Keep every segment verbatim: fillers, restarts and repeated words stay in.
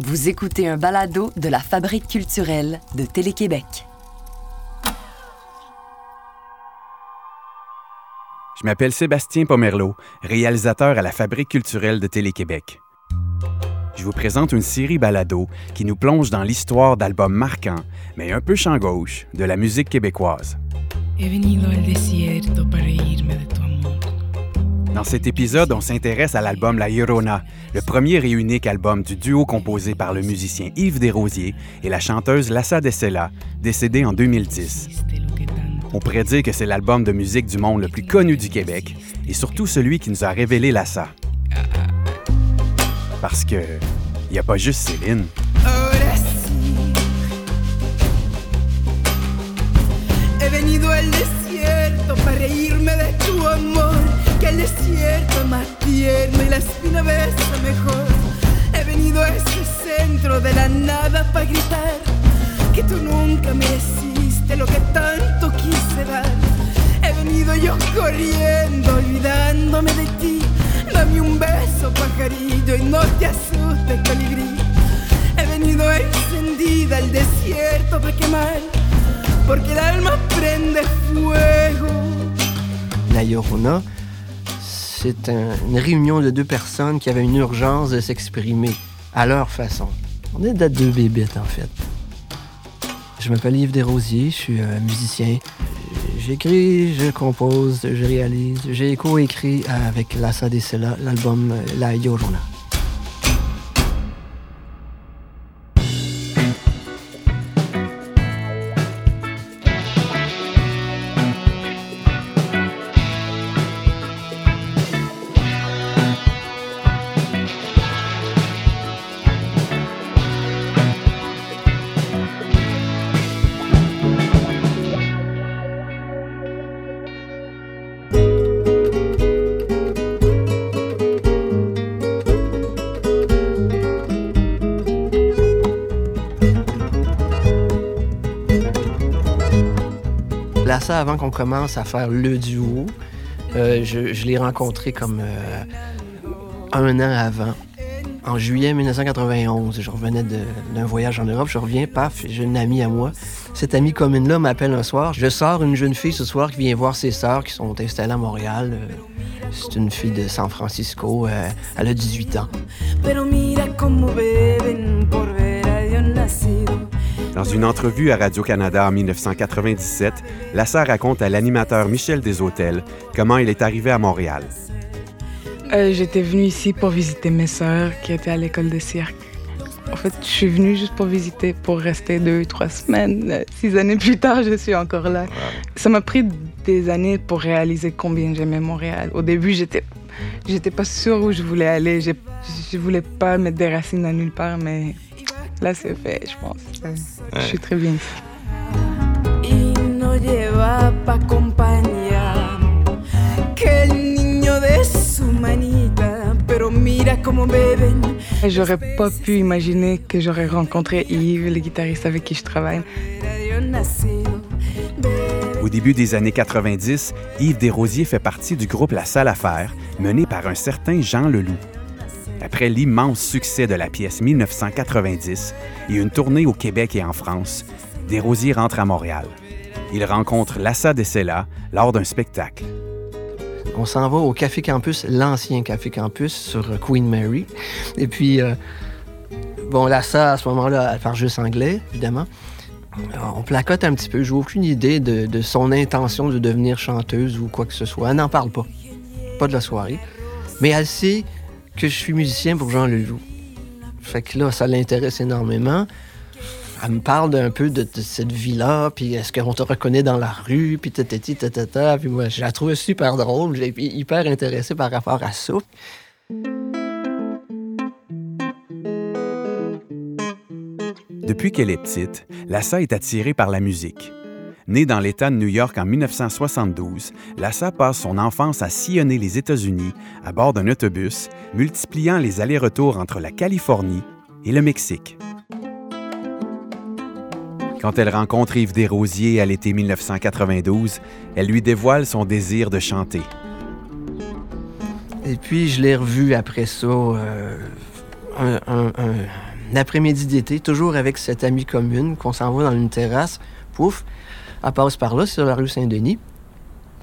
Vous écoutez un balado de la Fabrique culturelle de Télé-Québec. Je m'appelle Sébastien Pomerleau, réalisateur à la Fabrique culturelle de Télé-Québec. Je vous présente une série balado qui nous plonge dans l'histoire d'albums marquants, mais un peu champ gauche, de la musique québécoise. Dans cet épisode, on s'intéresse à l'album La Llorona, le premier et unique album du duo composé par le musicien Yves Desrosiers et la chanteuse Lhasa de Sela, décédée en deux mille dix. On pourrait dire que c'est l'album de musique du monde le plus connu du Québec et surtout celui qui nous a révélé Lhasa. Parce que il n'y a pas juste Céline. La Llorona, c'est un, une réunion de deux personnes qui avaient une urgence de s'exprimer à leur façon. On est de deux bébites, en fait. Je m'appelle Yves Desrosiers, je suis un musicien. J'écris, je compose, je réalise. J'ai co-écrit avec Lhasa de Sela l'album La Llorona. Ça, avant qu'on commence à faire le duo, euh, je, je l'ai rencontré comme euh, un an avant. En juillet dix-neuf cent quatre-vingt-onze, je revenais de, d'un voyage en Europe, je reviens, paf, j'ai une amie à moi. Cette amie commune-là m'appelle un soir. Je sors une jeune fille ce soir qui vient voir ses sœurs qui sont installées à Montréal. C'est une fille de San Francisco, euh, elle a dix-huit ans. Dans une entrevue à Radio-Canada en dix-neuf cent quatre-vingt-dix-sept, Lhasa raconte à l'animateur Michel Deshôtels comment il est arrivé à Montréal. Euh, j'étais venue ici pour visiter mes sœurs qui étaient à l'école de cirque. En fait, je suis venue juste pour visiter, pour rester deux, trois semaines. Six années plus tard, je suis encore là. Wow. Ça m'a pris des années pour réaliser combien j'aimais Montréal. Au début, j'étais, j'étais pas sûre où je voulais aller. Je, je voulais pas mettre des racines à nulle part, mais... Là, c'est fait, je pense. Ouais. Je suis très bien ici. J'aurais pas pu imaginer que j'aurais rencontré Yves, le guitariste avec qui je travaille. Au début des années quatre-vingt-dix, Yves Desrosiers fait partie du groupe La Sale Affaire, mené par un certain Jean Leloup. Après l'immense succès de la pièce dix-neuf cent quatre-vingt-dix et une tournée au Québec et en France, Desrosiers rentre à Montréal. Il rencontre Lhasa de Sela lors d'un spectacle. On s'en va au Café Campus, l'ancien Café Campus, sur Queen Mary. Et puis, euh, bon, Lhasa, à ce moment-là, elle parle juste anglais, évidemment. On placote un petit peu. J'ai aucune idée de, de son intention de devenir chanteuse ou quoi que ce soit. Elle n'en parle pas. Pas de la soirée. Mais elle sait... que je suis musicien pour Jean Leloup. Fait que là, ça l'intéresse énormément. Elle me parle un peu de, de cette vie-là, puis est-ce qu'on te reconnaît dans la rue, puis tatati, tatata, puis moi, je la trouvais super drôle, j'ai hyper intéressé par rapport à ça. Depuis qu'elle est petite, Lhasa est attirée par la musique. Née dans l'État de New York en dix-neuf cent soixante-douze, Lhasa passe son enfance à sillonner les États-Unis à bord d'un autobus, multipliant les allers-retours entre la Californie et le Mexique. Quand elle rencontre Yves Desrosiers à l'été dix-neuf cent quatre-vingt-douze, elle lui dévoile son désir de chanter. Et puis, je l'ai revu après ça, euh, un, un, un, l'après-midi d'été, toujours avec cette amie commune, qu'on s'en va dans une terrasse, pouf, elle passe par là, sur la rue Saint-Denis,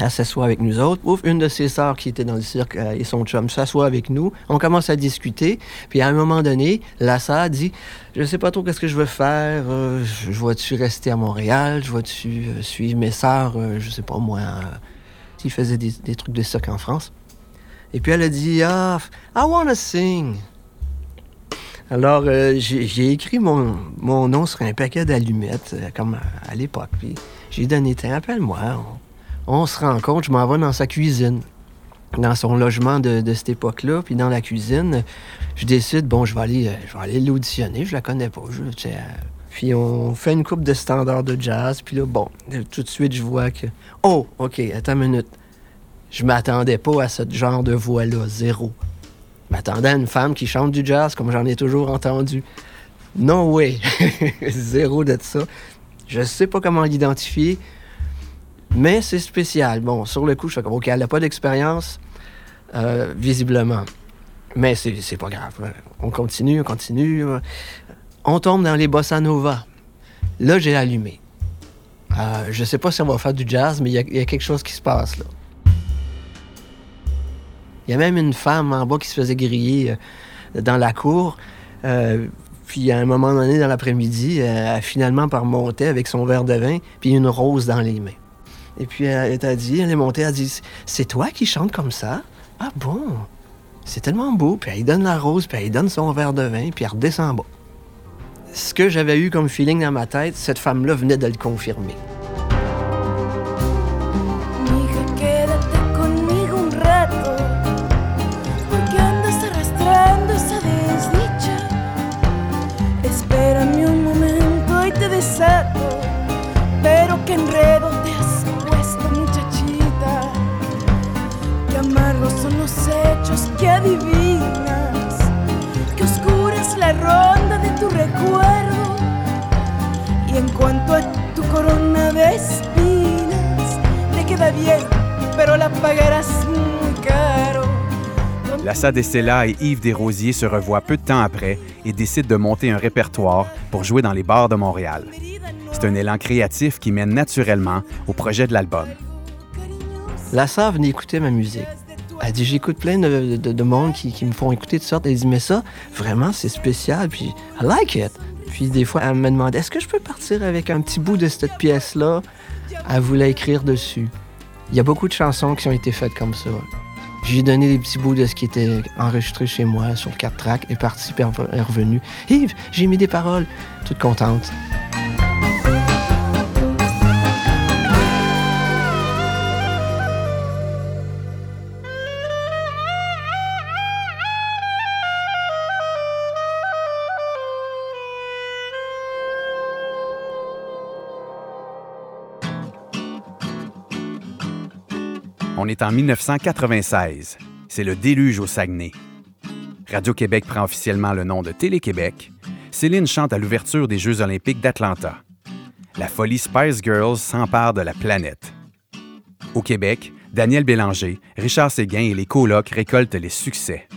elle s'assoit avec nous autres, pouf, une de ses sœurs qui était dans le cirque euh, et son chum s'assoit avec nous, on commence à discuter, puis à un moment donné, la sœur dit, je sais pas trop qu'est-ce que je veux faire, euh, je, je vois-tu rester à Montréal, je vois-tu euh, suivre mes sœurs, euh, je sais pas moi, euh, ils faisaient des, des trucs de cirque en France. Et puis elle a dit, ah, I wanna sing. Alors, euh, j'ai, j'ai écrit mon, mon nom sur un paquet d'allumettes, euh, comme à, à l'époque. Puis j'ai donné, tiens, rappelle-moi, on, on se rencontre, je m'en vais dans sa cuisine, dans son logement de, de cette époque-là. Puis dans la cuisine, je décide, bon, je vais aller, euh, je vais aller l'auditionner, je la connais pas. Je, tu sais, euh, puis on fait une coupe de standards de jazz. Puis là, bon, tout de suite, je vois que, oh, OK, attends une minute. Je m'attendais pas à ce genre de voix-là, zéro. Je m'attendais à une femme qui chante du jazz, comme j'en ai toujours entendu. Non, oui. Zéro de ça. Je sais pas comment l'identifier, mais c'est spécial. Bon, sur le coup, je fais comme, OK, elle n'a pas d'expérience, euh, visiblement. Mais c'est, c'est pas grave. On continue, on continue. On tombe dans les bossa nova. Là, j'ai allumé. Euh, je sais pas si on va faire du jazz, mais il y, y a quelque chose qui se passe, là. Il y a même une femme en bas qui se faisait griller euh, dans la cour. Euh, puis à un moment donné, dans l'après-midi, euh, elle finalement par monter avec son verre de vin puis une rose dans les mains. Et puis elle a dit, elle est montée, elle a dit, c'est toi qui chantes comme ça? Ah bon? C'est tellement beau. Puis elle donne la rose, puis elle donne son verre de vin, puis elle redescend en bas. Ce que j'avais eu comme feeling dans ma tête, cette femme-là venait de le confirmer. Lhasa de Sela et Yves Desrosiers se revoient peu de temps après et décident de monter un répertoire pour jouer dans les bars de Montréal. C'est un élan créatif qui mène naturellement au projet de l'album. Lhasa venait écouter ma musique. Elle dit, j'écoute plein de, de, de monde qui, qui me font écouter de sorte. Elle dit, mais ça, vraiment, c'est spécial, puis I like it. Puis des fois, elle me demandait, est-ce que je peux partir avec un petit bout de cette pièce-là? Elle voulait écrire dessus. Il y a beaucoup de chansons qui ont été faites comme ça. J'ai donné des petits bouts de ce qui était enregistré chez moi sur le quatre tracks, et parti, puis est revenu. Yves, j'ai mis des paroles, toute contente. On est en dix-neuf cent quatre-vingt-seize. C'est le déluge au Saguenay. Radio-Québec prend officiellement le nom de Télé-Québec. Céline chante à l'ouverture des Jeux olympiques d'Atlanta. La folie Spice Girls s'empare de la planète. Au Québec, Daniel Bélanger, Richard Séguin et les colocs récoltent les succès.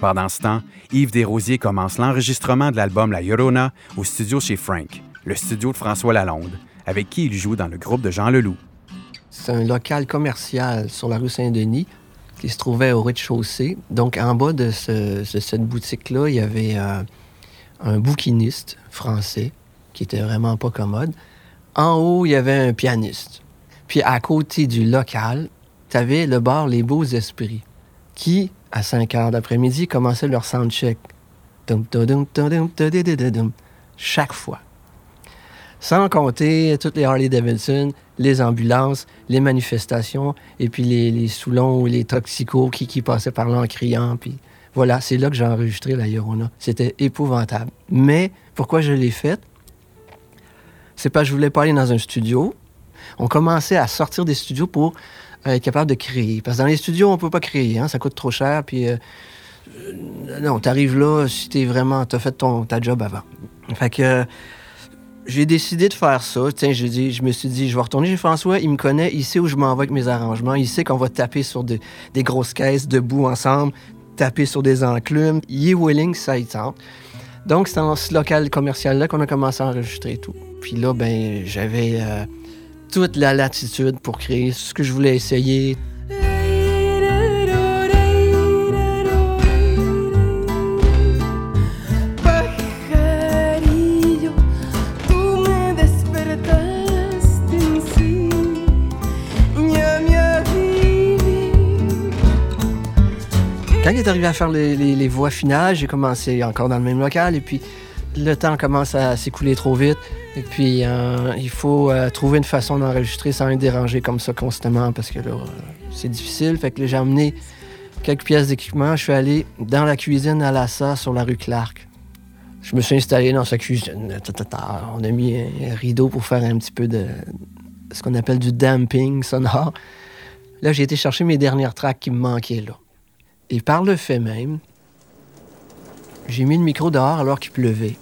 Pendant ce temps, Yves Desrosiers commence l'enregistrement de l'album La Llorona au studio chez Frank, le studio de François Lalonde, avec qui il joue dans le groupe de Jean Leloup. C'est un local commercial sur la rue Saint-Denis qui se trouvait au rez-de-chaussée. Donc, en bas de, ce, de cette boutique-là, il y avait euh, un bouquiniste français qui était vraiment pas commode. En haut, il y avait un pianiste. Puis, à côté du local, tu avais le bar Les Beaux-Esprits qui, à cinq heures d'après-midi, commençait leur soundcheck. Chaque fois. Sans compter toutes les Harley-Davidson, les ambulances, les manifestations, et puis les, les Soulons ou les toxicos qui, qui passaient par là en criant. Puis voilà, c'est là que j'ai enregistré La Llorona. C'était épouvantable. Mais pourquoi je l'ai faite? C'est parce que je voulais pas aller dans un studio. On commençait à sortir des studios pour euh, être capable de créer. Parce que dans les studios, on peut pas créer, hein? Ça coûte trop cher. Puis euh, euh, non, t'arrives là si t'es vraiment, t'as fait ton, ta job avant. Fait que... Euh, J'ai décidé de faire ça. Tiens, j'ai dit, je me suis dit, je vais retourner chez François. Il me connaît, il sait où je m'en vais avec mes arrangements. Il sait qu'on va taper sur de, des grosses caisses debout ensemble, taper sur des enclumes. Il est willing, ça, il tente. Donc, c'est dans ce local commercial-là qu'on a commencé à enregistrer tout. Puis là, ben, j'avais euh, toute la latitude pour créer ce que je voulais essayer. Quand il est arrivé à faire les, les, les voix finales, j'ai commencé encore dans le même local et puis le temps commence à s'écouler trop vite. Et puis, euh, il faut euh, trouver une façon d'enregistrer sans être dérangé comme ça constamment parce que là, euh, c'est difficile. Fait que là, j'ai amené quelques pièces d'équipement. Je suis allé dans la cuisine à Lhasa sur la rue Clark. Je me suis installé dans sa cuisine. On a mis un rideau pour faire un petit peu de ce qu'on appelle du damping sonore. Là, j'ai été chercher mes dernières tracks qui me manquaient là. Et par le fait même, j'ai mis le micro dehors alors qu'il pleuvait.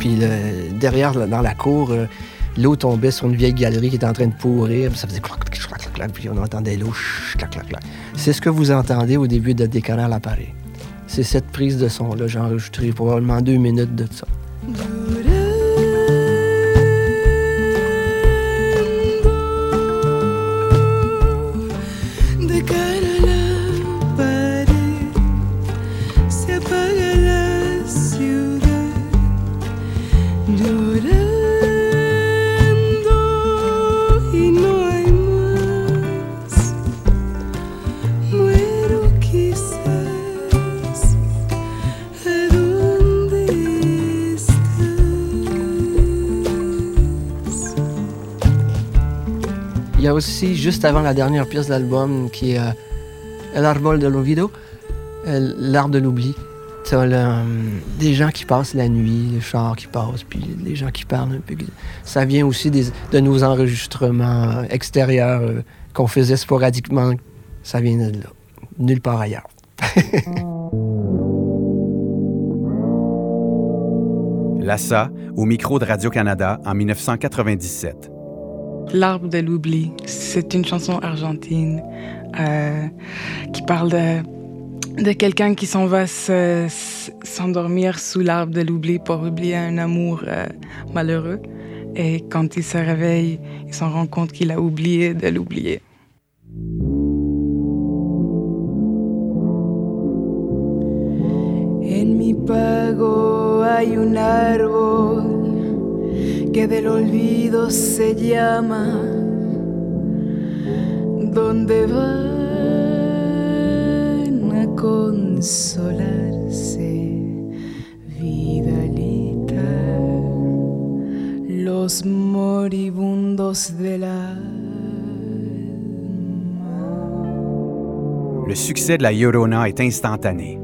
Puis le, derrière, dans la cour, l'eau tombait sur une vieille galerie qui était en train de pourrir. Ça faisait clac, clac, clac, clac, puis on entendait l'eau. Clac, clac, clac. C'est ce que vous entendez au début de Décorer l'appareil. C'est cette prise de son-là. J'ai enregistré probablement deux minutes de ça. Il y a aussi, juste avant la dernière pièce de l'album, qui est euh, El árbol del olvido, euh, l'arbre de l'oubli. Tu as euh, des gens qui passent la nuit, les chars qui passent, puis les gens qui parlent un peu. Ça vient aussi des, de nos enregistrements extérieurs euh, qu'on faisait sporadiquement. Ça vient de là, nulle part ailleurs. Lhasa, au micro de Radio-Canada en dix-neuf cent quatre-vingt-dix-sept. L'arbre de l'oubli, c'est une chanson argentine euh, qui parle de, de quelqu'un qui s'en va se, s'endormir sous l'arbre de l'oubli pour oublier un amour euh, malheureux. Et quand il se réveille, il s'en rend compte qu'il a oublié de l'oublier. En mi pago hay un árbol que del olvido se llama, donde van a consolarse, vidalita, los moribundos del alma. Le succès de La Llorona est instantané.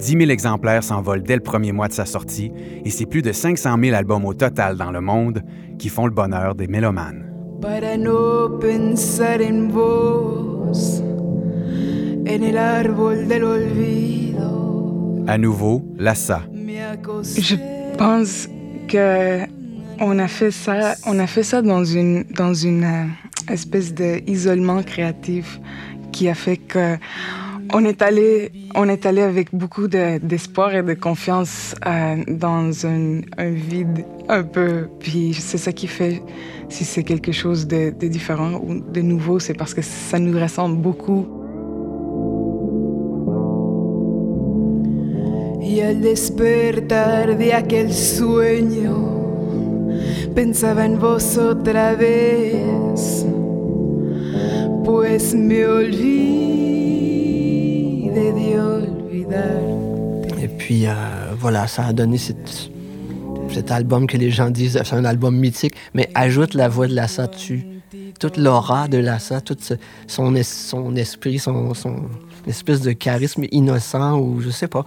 dix mille exemplaires s'envolent dès le premier mois de sa sortie et c'est plus de cinq cent mille albums au total dans le monde qui font le bonheur des mélomanes. Para no pensar en vos, en el árbol del olvido. À nouveau, Lhasa. Je pense que on a fait ça, on a fait ça dans une dans une espèce d'isolement créatif qui a fait que On est allé, on est allé avec beaucoup de, d'espoir et de confiance euh, dans un, un vide un peu. Puis c'est ça qui fait, si c'est quelque chose de, de différent ou de nouveau, c'est parce que ça nous ressemble beaucoup. Y al despertar de aquel sueño, pensaba en vos otra vez, pues me olvidé. Et puis, euh, voilà, ça a donné cette, cet album que les gens disent, c'est un album mythique, mais ajoute la voix de Lhasa dessus. Toute l'aura de Lhasa, tout ce, son, es, son esprit, son, son espèce de charisme innocent ou je sais pas.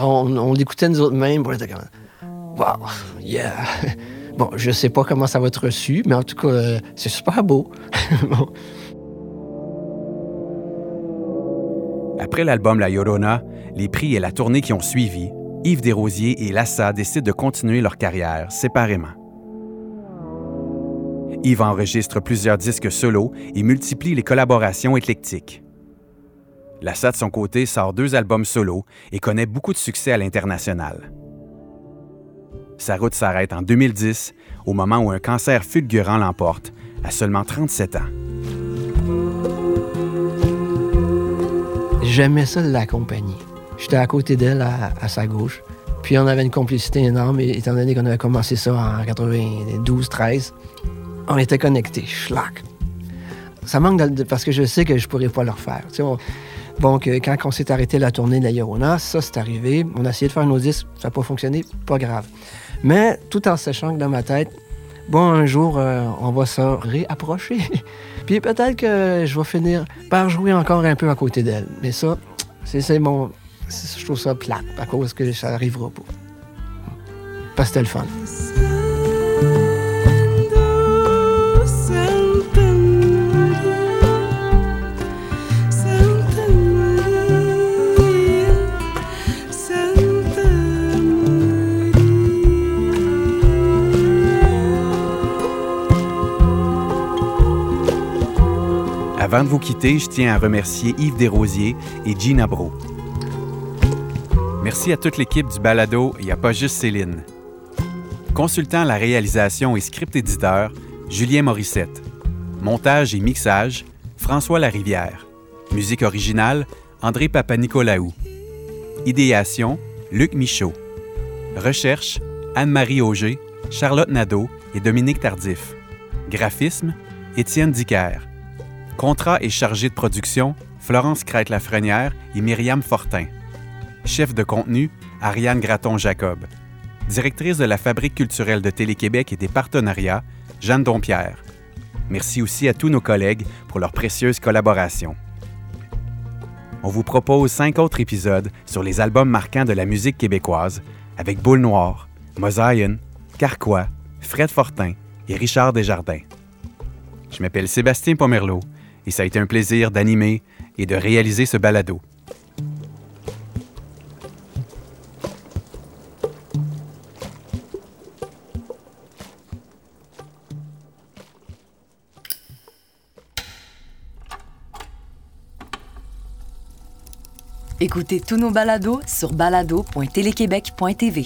On, on l'écoutait nous autres mêmes, on était comme « Wow, yeah! » Bon, je sais pas comment ça va être reçu, mais en tout cas, euh, c'est super beau. Bon. Après l'album La Llorona, les prix et la tournée qui ont suivi, Yves Desrosiers et Lhasa décident de continuer leur carrière séparément. Yves enregistre plusieurs disques solos et multiplie les collaborations éclectiques. Lhasa, de son côté, sort deux albums solos et connaît beaucoup de succès à l'international. Sa route s'arrête en deux mille dix, au moment où un cancer fulgurant l'emporte, à seulement trente-sept ans. J'aimais ça de l'accompagner. J'étais à côté d'elle, à, à sa gauche. Puis on avait une complicité énorme, et étant donné qu'on avait commencé ça en quatre-vingt-douze treize, on était connectés. Schlac! Ça manque de, parce que je sais que je ne pourrais pas le refaire. Tu sais, on, donc, quand on s'est arrêté la tournée de La Llorona, ça, c'est arrivé. On a essayé de faire nos disques, ça n'a pas fonctionné, pas grave. Mais tout en sachant que dans ma tête, bon, un jour, euh, on va se réapprocher. Puis peut-être que je vais finir par jouer encore un peu à côté d'elle. Mais ça, c'est, c'est mon... Je trouve ça plate, à cause que ça n'arrivera pas. Parce que c'était le fun. Avant de vous quitter, je tiens à remercier Yves Desrosiers et Gina Brault. Merci à toute l'équipe du balado et à pas juste Céline. Consultant à la réalisation et script éditeur, Julien Morissette. Montage et mixage, François Larivière. Musique originale, André Papanicolaou. Idéation, Luc Michaud. Recherche, Anne-Marie Auger, Charlotte Nadeau et Dominique Tardif. Graphisme, Étienne Dicaire. Contrat et chargé de production, Florence Crête-Lafrenière et Myriam Fortin. Chef de contenu, Ariane Graton-Jacob. Directrice de la Fabrique culturelle de Télé-Québec et des partenariats, Jeanne Dompierre. Merci aussi à tous nos collègues pour leur précieuse collaboration. On vous propose cinq autres épisodes sur les albums marquants de la musique québécoise avec Boule Noire, Mosaïen, Carquois, Fred Fortin et Richard Desjardins. Je m'appelle Sébastien Pomerleau. Et ça a été un plaisir d'animer et de réaliser ce balado. Écoutez tous nos balados sur balado point télé québec point t v.